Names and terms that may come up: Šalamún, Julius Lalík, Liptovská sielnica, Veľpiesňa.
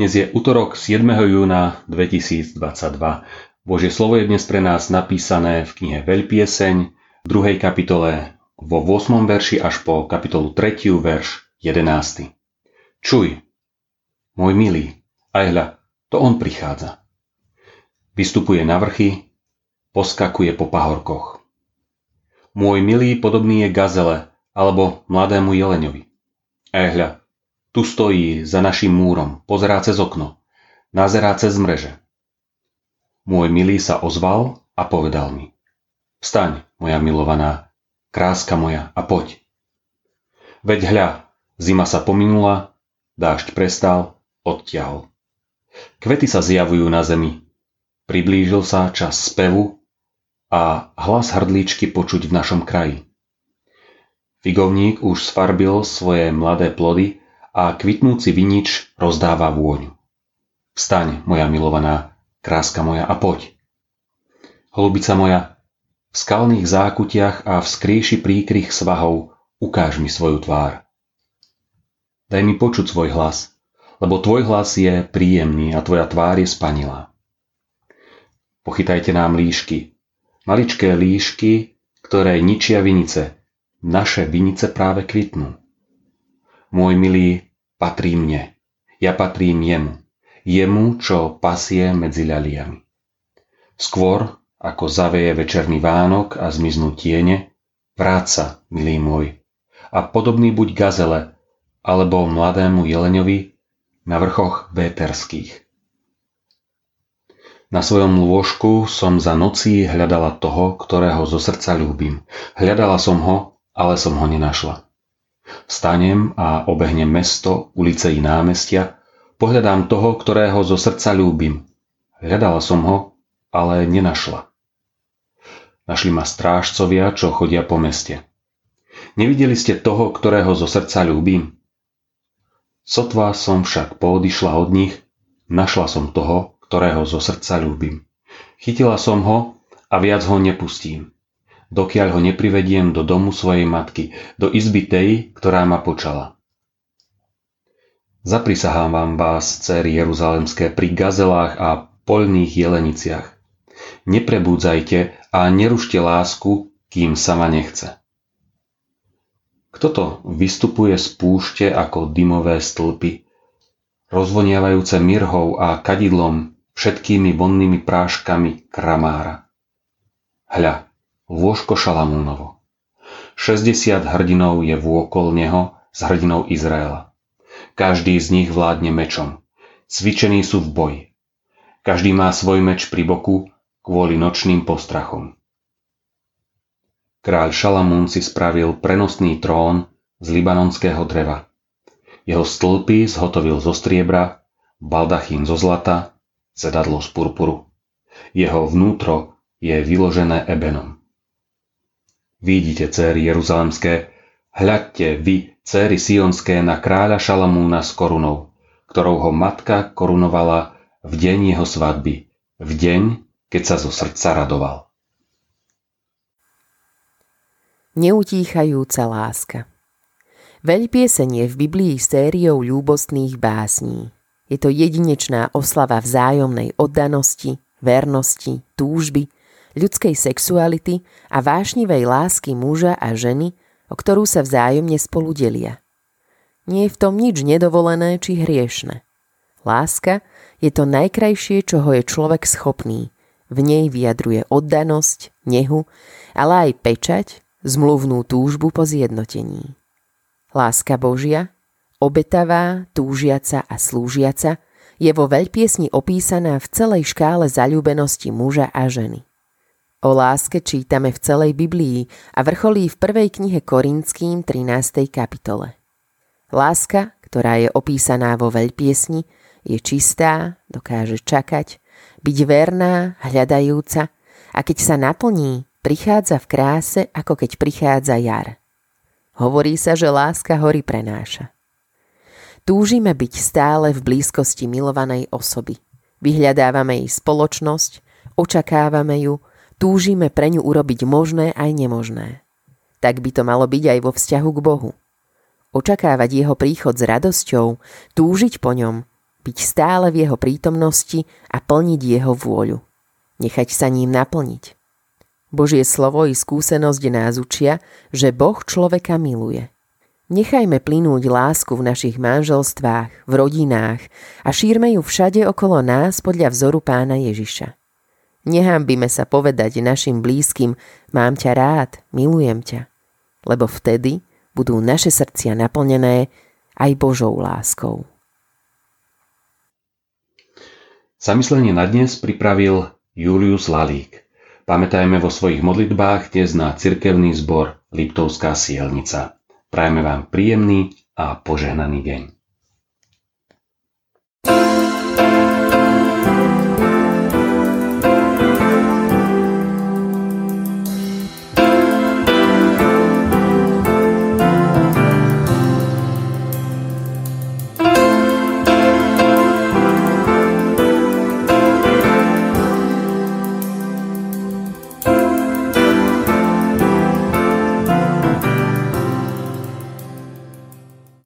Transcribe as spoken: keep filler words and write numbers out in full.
Dnes je utorok siedmeho júna dvetisícdvadsaťdva. Božie slovo je dnes pre nás napísané v knihe Veľpieseň v druhej kapitole vo ôsmom verši až po kapitolu tretí verš jedenásty. Čuj, môj milý, a hľa, to on prichádza. Vystupuje na vrchy, poskakuje po pahorkoch. Môj milý podobný je gazele alebo mladému jeleňovi. A hľa, tu stojí za našim múrom, pozerá cez okno, nazerá cez mreže. Môj milý sa ozval a povedal mi: Vstaň, moja milovaná, kráska moja, a poď. Veď hľa, zima sa pominula, dážď prestal, odtiahol. Kvety sa zjavujú na zemi. Priblížil sa čas spevu a hlas hrdličky počuť v našom kraji. Figovník už sfarbil svoje mladé plody a kvitnúci vinič rozdáva vôňu. Vstaň, moja milovaná, kráska moja, a poď. Holubica moja, v skalných zákutiach a v skrýši príkrych svahov ukáž mi svoju tvár. Daj mi počuť svoj hlas, lebo tvoj hlas je príjemný a tvoja tvár je spanilá. Pochytajte nám líšky, maličké líšky, ktoré ničia vinice. Naše vinice práve kvitnú. Môj milý patrí mne, ja patrím jemu, jemu, čo pasie medzi ľaliami. Skôr, ako zaveje večerný vánok a zmiznú tiene, vráť sa, milý môj, a podobný buď gazele, alebo mladému jeleňovi na vrchoch véterských. Na svojom lôžku som za nocí hľadala toho, ktorého zo srdca ľúbim. Hľadala som ho, ale som ho nenašla. Stanem a obehnem mesto, ulice i námestia, pohľadám toho, ktorého zo srdca ľúbim. Hľadala som ho, ale nenašla. Našli ma strážcovia, čo chodia po meste. Nevideli ste toho, ktorého zo srdca ľúbim? Sotva som však poodišla od nich, našla som toho, ktorého zo srdca ľúbim. Chytila som ho a viac ho nepustím, dokiaľ ho neprivediem do domu svojej matky, do izby tej, ktorá ma počala. Zaprisahám vám vás, dcéry jeruzalemské, pri gazelách a poľných jeleniciach. Neprebúdzajte a nerušte lásku, kým sama nechce. Kto to vystupuje z púšte ako dymové stĺpy, rozvoniavajúce mirhou a kadidlom, všetkými vonnými práškami kramára? Hľa, lôžko Šalamúnovo. šesťdesiat hrdinov je vôkol neho s hrdinou Izraela. Každý z nich vládne mečom. Cvičení sú v boji. Každý má svoj meč pri boku kvôli nočným postrachom. Kráľ Šalamún si spravil prenosný trón z libanonského dreva. Jeho stĺpy zhotovil zo striebra, baldachín zo zlata, sedadlo z purpuru. Jeho vnútro je vyložené ebenom. Vidíte, céry jeruzalemské, hľadte vy, céry sionské, na kráľa Šalamúna s korunou, ktorou ho matka korunovala v deň jeho svadby, v deň, keď sa zo srdca radoval. Neutíchajúca láska. Veľpieseň je v Biblii sériou ľúbostných básní. Je to jedinečná oslava vzájomnej oddanosti, vernosti, túžby, ľudskej sexuality a vášnivej lásky muža a ženy, o ktorú sa vzájomne spolu delia. Nie je v tom nič nedovolené či hriešne. Láska je to najkrajšie, čoho je človek schopný. V nej vyjadruje oddanosť, nehu, ale aj pečať, zmluvnú túžbu po zjednotení. Láska Božia, obetavá, túžiaca a slúžiaca, je vo veľpiesni opísaná v celej škále zaľúbenosti muža a ženy. O láske čítame v celej Biblii a vrcholí v prvej knihe Korinským trinástej kapitole. Láska, ktorá je opísaná vo veľpiesni, je čistá, dokáže čakať, byť verná, hľadajúca, a keď sa naplní, prichádza v kráse, ako keď prichádza jar. Hovorí sa, že láska hory prenáša. Túžime byť stále v blízkosti milovanej osoby. Vyhľadávame jej spoločnosť, očakávame ju, túžime pre ňu urobiť možné aj nemožné. Tak by to malo byť aj vo vzťahu k Bohu. Očakávať jeho príchod s radosťou, túžiť po ňom, byť stále v jeho prítomnosti a plniť jeho vôľu. Nechať sa ním naplniť. Božie slovo i skúsenosť nás učia, že Boh človeka miluje. Nechajme plynúť lásku v našich manželstvách, v rodinách a šírme ju všade okolo nás podľa vzoru Pána Ježiša. Nehambíme sa povedať našim blízkym: mám ťa rád, milujem ťa, lebo vtedy budú naše srdcia naplnené aj Božou láskou. Zamyslenie na dnes pripravil Julius Lalík. Pamätajme vo svojich modlitbách dnes na cirkevný zbor Liptovská Sielnica. Prajeme vám príjemný a požehnaný deň.